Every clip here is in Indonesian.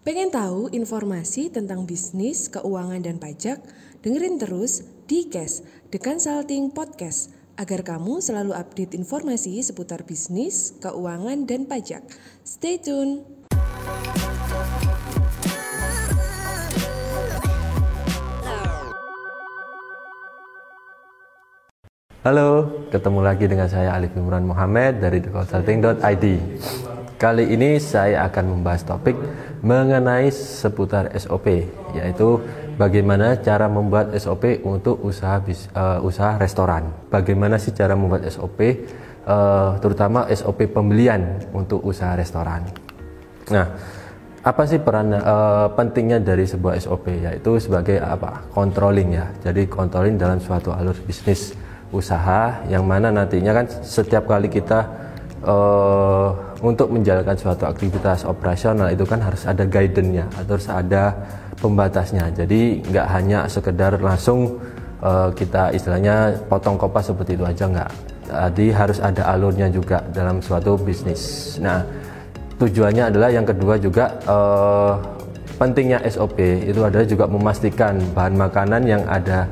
Pengen tahu informasi tentang bisnis, keuangan, dan pajak? Dengerin terus di Cash The Consulting Podcast agar kamu selalu update informasi seputar bisnis, keuangan, dan pajak. Stay tune! Halo, ketemu lagi dengan saya Alif Imran Muhammad dari theconsulting.id. Kali ini saya akan membahas topik mengenai seputar SOP, yaitu bagaimana cara membuat SOP untuk usaha restoran. Bagaimana sih cara membuat SOP, terutama SOP pembelian untuk usaha restoran. Nah, apa sih peran pentingnya dari sebuah SOP? Yaitu sebagai controlling ya. Jadi controlling dalam suatu alur bisnis usaha, yang mana nantinya kan setiap kali kita untuk menjalankan suatu aktivitas operasional itu kan harus ada guidance-nya, harus ada pembatasnya. Jadi nggak hanya sekedar langsung kita istilahnya potong kopas seperti itu aja, nggak. Jadi harus ada alurnya juga dalam suatu bisnis. Nah, tujuannya adalah yang kedua juga pentingnya SOP itu adalah juga memastikan bahan makanan yang ada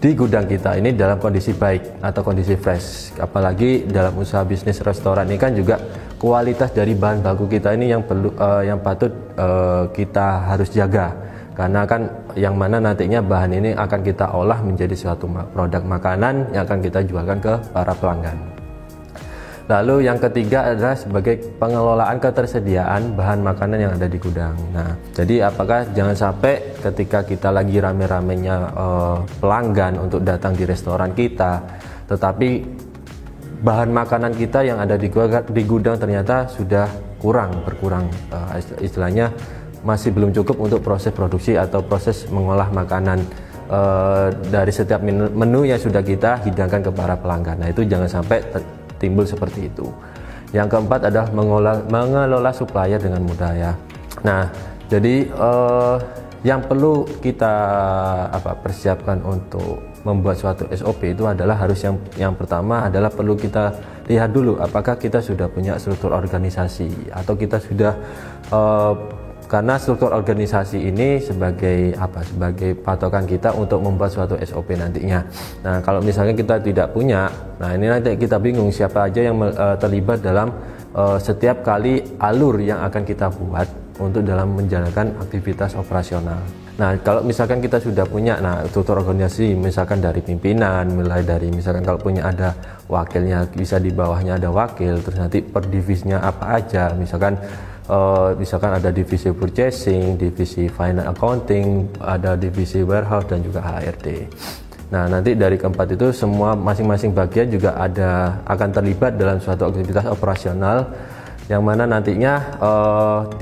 di gudang kita ini dalam kondisi baik atau kondisi fresh. Apalagi dalam usaha bisnis restoran ini kan juga kualitas dari bahan baku kita ini yang perlu yang patut kita harus jaga, karena kan yang mana nantinya bahan ini akan kita olah menjadi suatu produk makanan yang akan kita jualkan ke para pelanggan. Lalu yang ketiga adalah sebagai pengelolaan ketersediaan bahan makanan yang ada di gudang. Nah, jadi apakah jangan sampai ketika kita lagi rame-ramenya pelanggan untuk datang di restoran kita, tetapi bahan makanan kita yang ada di gudang ternyata sudah berkurang. Istilahnya masih belum cukup untuk proses produksi atau proses mengolah makanan dari setiap menu yang sudah kita hidangkan ke para pelanggan. Nah, itu jangan sampai timbul seperti itu. Yang keempat adalah mengelola supplier dengan mudah ya. Nah, jadi yang perlu kita persiapkan untuk membuat suatu SOP itu adalah harus yang pertama adalah perlu kita lihat dulu apakah kita sudah punya struktur organisasi atau kita sudah karena struktur organisasi ini sebagai sebagai patokan kita untuk membuat suatu SOP nantinya. Nah, kalau misalnya kita tidak punya, nah ini nanti kita bingung siapa aja yang terlibat dalam setiap kali alur yang akan kita buat untuk dalam menjalankan aktivitas operasional. Nah, kalau misalkan kita sudah punya struktur organisasi, misalkan dari pimpinan, mulai dari misalkan kalau punya ada wakilnya, bisa di bawahnya ada wakil, terus nanti per divisinya apa aja, misalkan ada divisi purchasing, divisi finance accounting, ada divisi warehouse dan juga HRD. Nah, nanti dari keempat itu semua masing-masing bagian juga akan terlibat dalam suatu aktivitas operasional, yang mana nantinya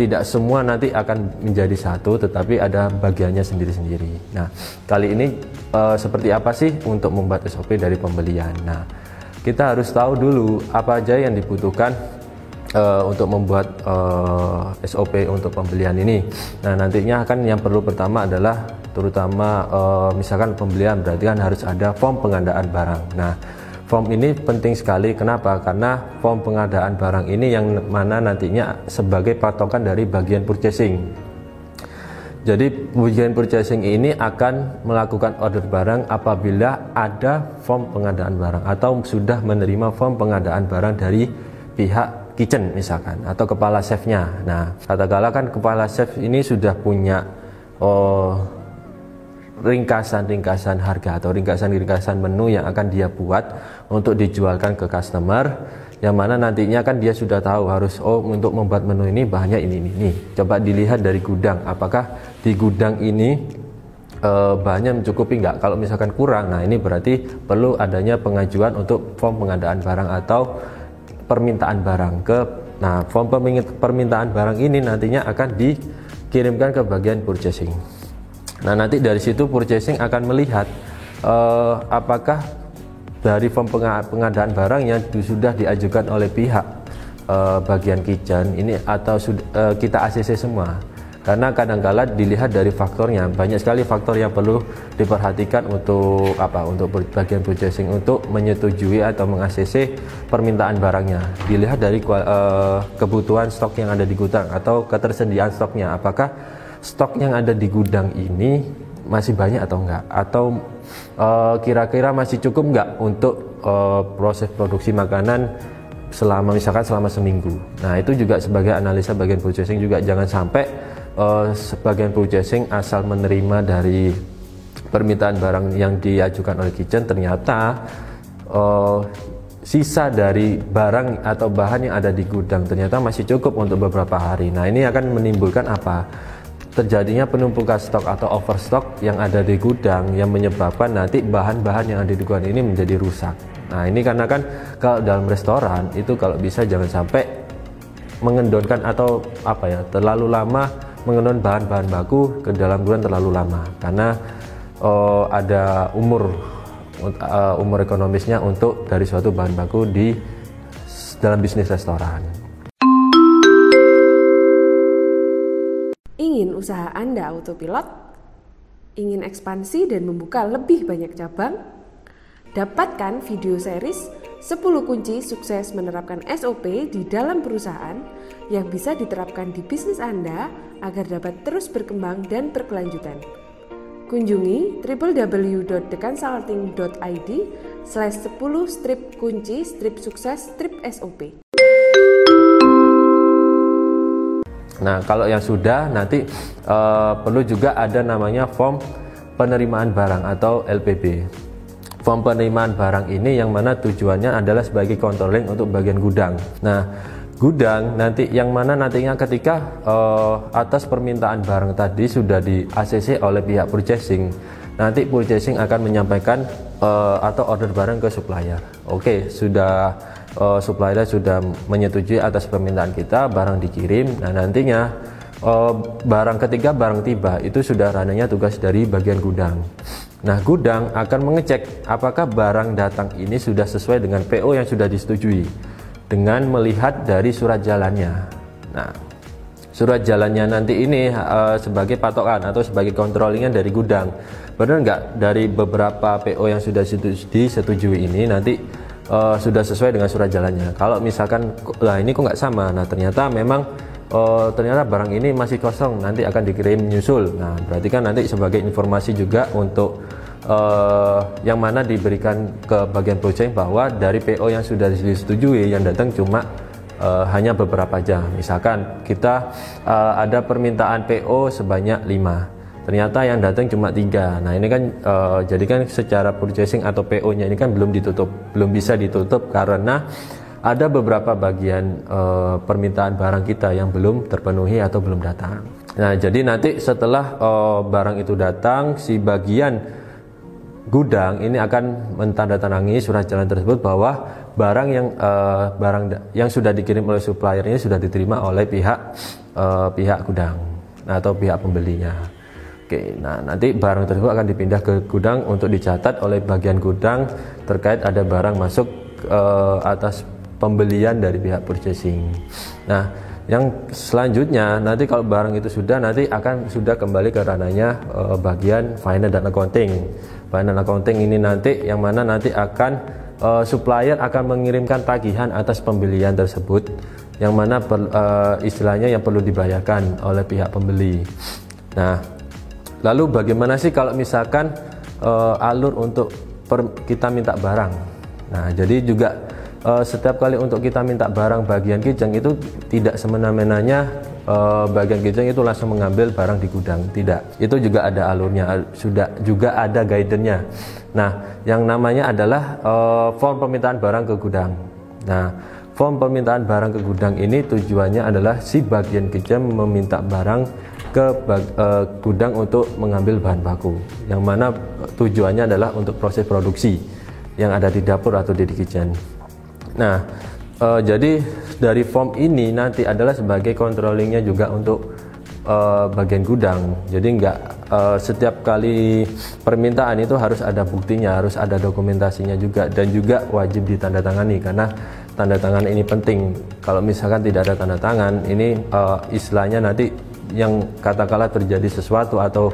tidak semua nanti akan menjadi satu, tetapi ada bagiannya sendiri-sendiri. Nah, kali ini seperti apa sih untuk membuat SOP dari pembelian? Nah, kita harus tahu dulu apa aja yang dibutuhkan untuk membuat SOP untuk pembelian ini. Nah, nantinya kan yang perlu pertama adalah terutama misalkan pembelian berarti kan harus ada form pengadaan barang. Nah, form ini penting sekali. Kenapa? Karena form pengadaan barang ini yang mana nantinya sebagai patokan dari bagian purchasing. Jadi bagian purchasing ini akan melakukan order barang apabila ada form pengadaan barang atau sudah menerima form pengadaan barang dari pihak kitchen misalkan atau kepala chefnya. Nah, katakanlah kan kepala chef ini sudah punya ringkasan-ringkasan harga atau ringkasan-ringkasan menu yang akan dia buat untuk dijualkan ke customer, yang mana nantinya kan dia sudah tahu harus untuk membuat menu ini bahannya ini. Coba dilihat dari gudang, apakah di gudang ini bahannya mencukupi enggak? Kalau misalkan kurang, nah ini berarti perlu adanya pengajuan untuk form pengadaan barang atau permintaan barang ke form permintaan barang ini nantinya akan dikirimkan ke bagian purchasing. Nah, nanti dari situ purchasing akan melihat apakah dari form pengadaan barang yang sudah diajukan oleh pihak bagian kitchen ini atau kita ACC semua. Karena kadang-kala dilihat dari faktornya, banyak sekali faktor yang perlu diperhatikan untuk bagian purchasing untuk menyetujui atau meng-ACC permintaan barangnya. Dilihat dari kebutuhan stok yang ada di gudang atau ketersediaan stoknya. Apakah stok yang ada di gudang ini masih banyak atau enggak, atau kira-kira masih cukup enggak untuk proses produksi makanan selama seminggu. Nah, itu juga sebagai analisa bagian purchasing juga, jangan sampai sebagian purchasing asal menerima dari permintaan barang yang diajukan oleh kitchen, ternyata sisa dari barang atau bahan yang ada di gudang ternyata masih cukup untuk beberapa hari. Nah, ini akan menimbulkan apa? Terjadinya penumpukan stok atau overstock yang ada di gudang, yang menyebabkan nanti bahan-bahan yang ada di gudang ini menjadi rusak. Nah, ini karena kan kalau dalam restoran itu kalau bisa jangan sampai mengendonkan atau terlalu lama mengendon bahan-bahan baku ke dalam gudang terlalu lama, karena ada umur ekonomisnya untuk dari suatu bahan baku di dalam bisnis restoran. Ingin usaha Anda autopilot? Ingin ekspansi dan membuka lebih banyak cabang? Dapatkan video series 10 kunci sukses menerapkan SOP di dalam perusahaan yang bisa diterapkan di bisnis Anda agar dapat terus berkembang dan berkelanjutan. Kunjungi www.theconsulting.id/10-kunci-sukses-SOP. Nah, kalau yang sudah nanti perlu juga ada namanya form penerimaan barang atau LPB. Form penerimaan barang ini yang mana tujuannya adalah sebagai controlling untuk bagian gudang. Nah, gudang nanti yang mana nantinya ketika atas permintaan barang tadi sudah di ACC oleh pihak purchasing, nanti purchasing akan menyampaikan atau order barang ke supplier. Oke, sudah supplier sudah menyetujui atas permintaan kita, barang dikirim. Nah, nantinya barang ketika barang tiba itu sudah ranahnya tugas dari bagian gudang. Nah, gudang akan mengecek apakah barang datang ini sudah sesuai dengan PO yang sudah disetujui dengan melihat dari surat jalannya. Nah, surat jalannya nanti ini sebagai patokan atau sebagai controllingan dari gudang. Benar nggak dari beberapa PO yang sudah disetujui ini nanti sudah sesuai dengan surat jalannya. Kalau misalkan ini kok nggak sama, nah ternyata memang ternyata barang ini masih kosong, nanti akan dikirim menyusul. Nah, berarti kan nanti sebagai informasi juga untuk yang mana diberikan ke bagian purchasing bahwa dari PO yang sudah disetujui yang datang cuma hanya beberapa jam. Misalkan kita ada permintaan PO sebanyak 5, ternyata yang datang cuma 3. Nah, ini kan jadi kan secara purchasing atau PO-nya ini kan belum bisa ditutup karena ada beberapa bagian permintaan barang kita yang belum terpenuhi atau belum datang. Nah, jadi nanti setelah barang itu datang, si bagian gudang ini akan mentandatangani surat jalan tersebut bahwa barang yang sudah dikirim oleh supplier ini sudah diterima oleh pihak gudang atau pihak pembelinya. Oke, nah nanti barang tersebut akan dipindah ke gudang untuk dicatat oleh bagian gudang terkait ada barang masuk atas pembelian dari pihak purchasing. Nah, yang selanjutnya nanti kalau barang itu sudah nanti akan sudah kembali ke ranahnya bagian finance dan accounting. Finance accounting ini nanti yang mana nanti akan supplier akan mengirimkan tagihan atas pembelian tersebut yang mana istilahnya yang perlu dibayarkan oleh pihak pembeli. Nah, lalu bagaimana sih kalau misalkan alur untuk kita minta barang? Nah, jadi juga setiap kali untuk kita minta barang bagian kitchen itu tidak semena-menanya bagian kitchen itu langsung mengambil barang di gudang, tidak. Itu juga ada alurnya, sudah juga ada guidance-nya. Nah, yang namanya adalah form permintaan barang ke gudang. Nah, form permintaan barang ke gudang ini tujuannya adalah si bagian kitchen meminta barang ke gudang untuk mengambil bahan baku, yang mana tujuannya adalah untuk proses produksi yang ada di dapur atau di kitchen. Nah, jadi dari form ini nanti adalah sebagai controllingnya juga untuk bagian gudang. Jadi setiap kali permintaan itu harus ada buktinya, harus ada dokumentasinya juga, dan juga wajib ditandatangani karena tanda tangan ini penting. Kalau misalkan tidak ada tanda tangan, ini istilahnya nanti yang katakanlah terjadi sesuatu atau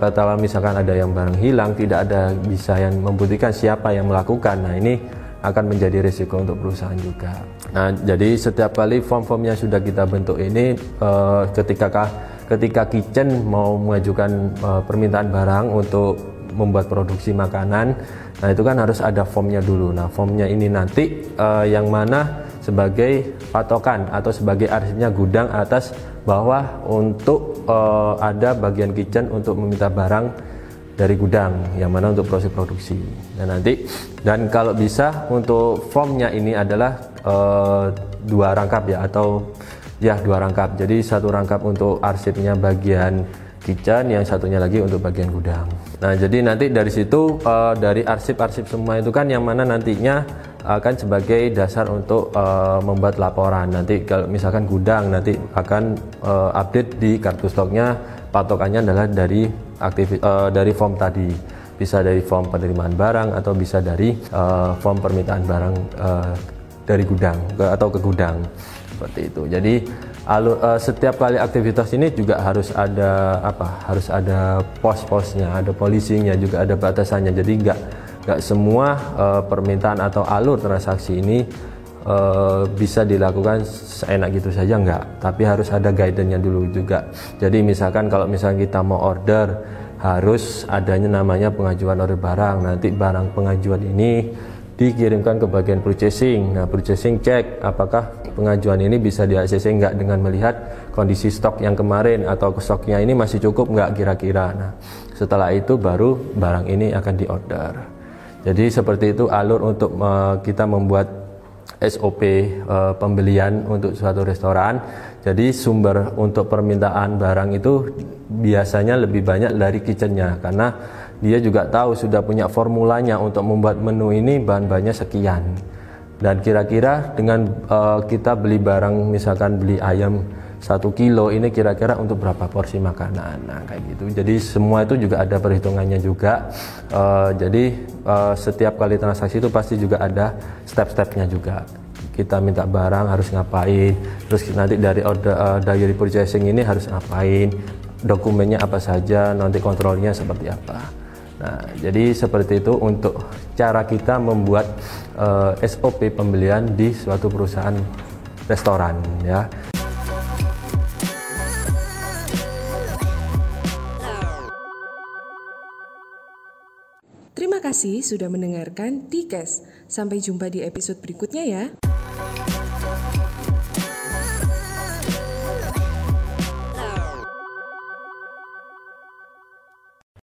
katakanlah misalkan ada yang barang hilang, tidak ada bisa yang membuktikan siapa yang melakukan. Nah, ini akan menjadi risiko untuk perusahaan juga. Nah, jadi setiap kali form-form yang sudah kita bentuk ini ketika kitchen mau mengajukan permintaan barang untuk membuat produksi makanan, nah itu kan harus ada formnya dulu. Nah, formnya ini nanti yang mana sebagai patokan atau sebagai arsipnya gudang atas bawah untuk ada bagian kitchen untuk meminta barang dari gudang, yang mana untuk proses produksi. Dan nanti, dan kalau bisa untuk formnya ini adalah dua rangkap ya, atau ya dua rangkap. Jadi satu rangkap untuk arsipnya bagian kitchen, yang satunya lagi untuk bagian gudang. Nah, jadi nanti dari situ dari arsip-arsip semua itu kan yang mana nantinya akan sebagai dasar untuk membuat laporan. Nanti kalau misalkan gudang nanti akan update di kartu stoknya, patokannya adalah dari dari form tadi. Bisa dari form penerimaan barang atau bisa dari form permintaan barang dari gudang atau ke gudang. Seperti itu. Jadi setiap kali aktivitas ini juga harus ada harus ada pos-posnya, ada policingnya, juga ada batasannya. Jadi nggak semua permintaan atau alur transaksi ini bisa dilakukan seenak gitu saja, nggak. Tapi harus ada guidance-nya dulu juga. Jadi misalkan kalau misalkan kita mau order, harus adanya namanya pengajuan order barang. Nanti barang pengajuan ini dikirimkan ke bagian purchasing. Nah, purchasing cek apakah pengajuan ini bisa diakses enggak dengan melihat kondisi stok yang kemarin atau stoknya ini masih cukup enggak kira-kira. Nah, setelah itu baru barang ini akan diorder. Jadi seperti itu alur untuk kita membuat SOP pembelian untuk suatu restoran. Jadi sumber untuk permintaan barang itu biasanya lebih banyak dari kitchennya, karena dia juga tahu sudah punya formulanya untuk membuat menu ini bahan-bahannya sekian. Dan kira-kira dengan kita beli barang, misalkan beli ayam 1 kilo ini kira-kira untuk berapa porsi makanan, nah kayak gitu. Jadi semua itu juga ada perhitungannya juga. Jadi setiap kali transaksi itu pasti juga ada step-stepnya juga. Kita minta barang harus ngapain, terus nanti dari order dari purchasing ini harus ngapain, dokumennya apa saja, nanti kontrolnya seperti apa. Nah, jadi seperti itu untuk cara kita membuat SOP pembelian di suatu perusahaan restoran ya. Terima kasih sudah mendengarkan T-Cash. Sampai jumpa di episode berikutnya ya.